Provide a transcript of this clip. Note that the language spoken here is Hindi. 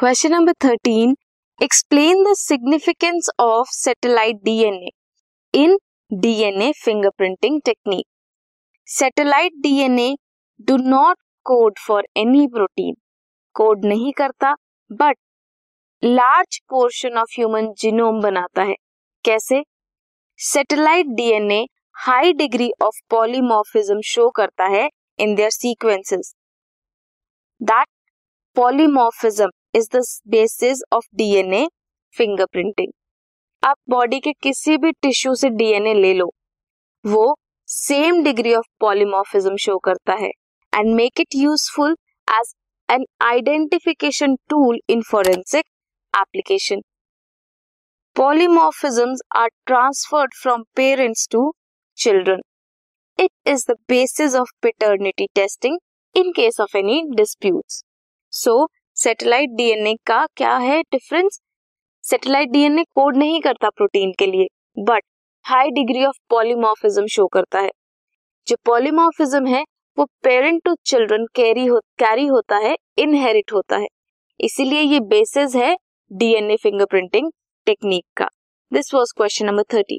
Question number 13, explain the significance of satellite DNA in DNA fingerprinting technique. Satellite DNA do not code for any protein, code नहीं करता, but large portion of human genome बनाता है। कैसे? Satellite DNA high degree of polymorphism show करता है in their sequences. That polymorphism is the basis of DNA fingerprinting. आप बॉडी के किसी भी टिश्यू से डीएनए ले लो, वो same degree of polymorphism show करता है and make it useful as an identification tool in forensic application. Polymorphisms are transferred from parents to children. It is the basis of paternity testing in case of any disputes. So, satellite DNA का क्या है difference? Satellite DNA code नहीं करता protein के लिए, but high degree of polymorphism show करता है। जो polymorphism है, वो parent to children carry होता है, inherit होता है। इसीलिए ये basis है DNA fingerprinting टेक्निक का। This was question number 30।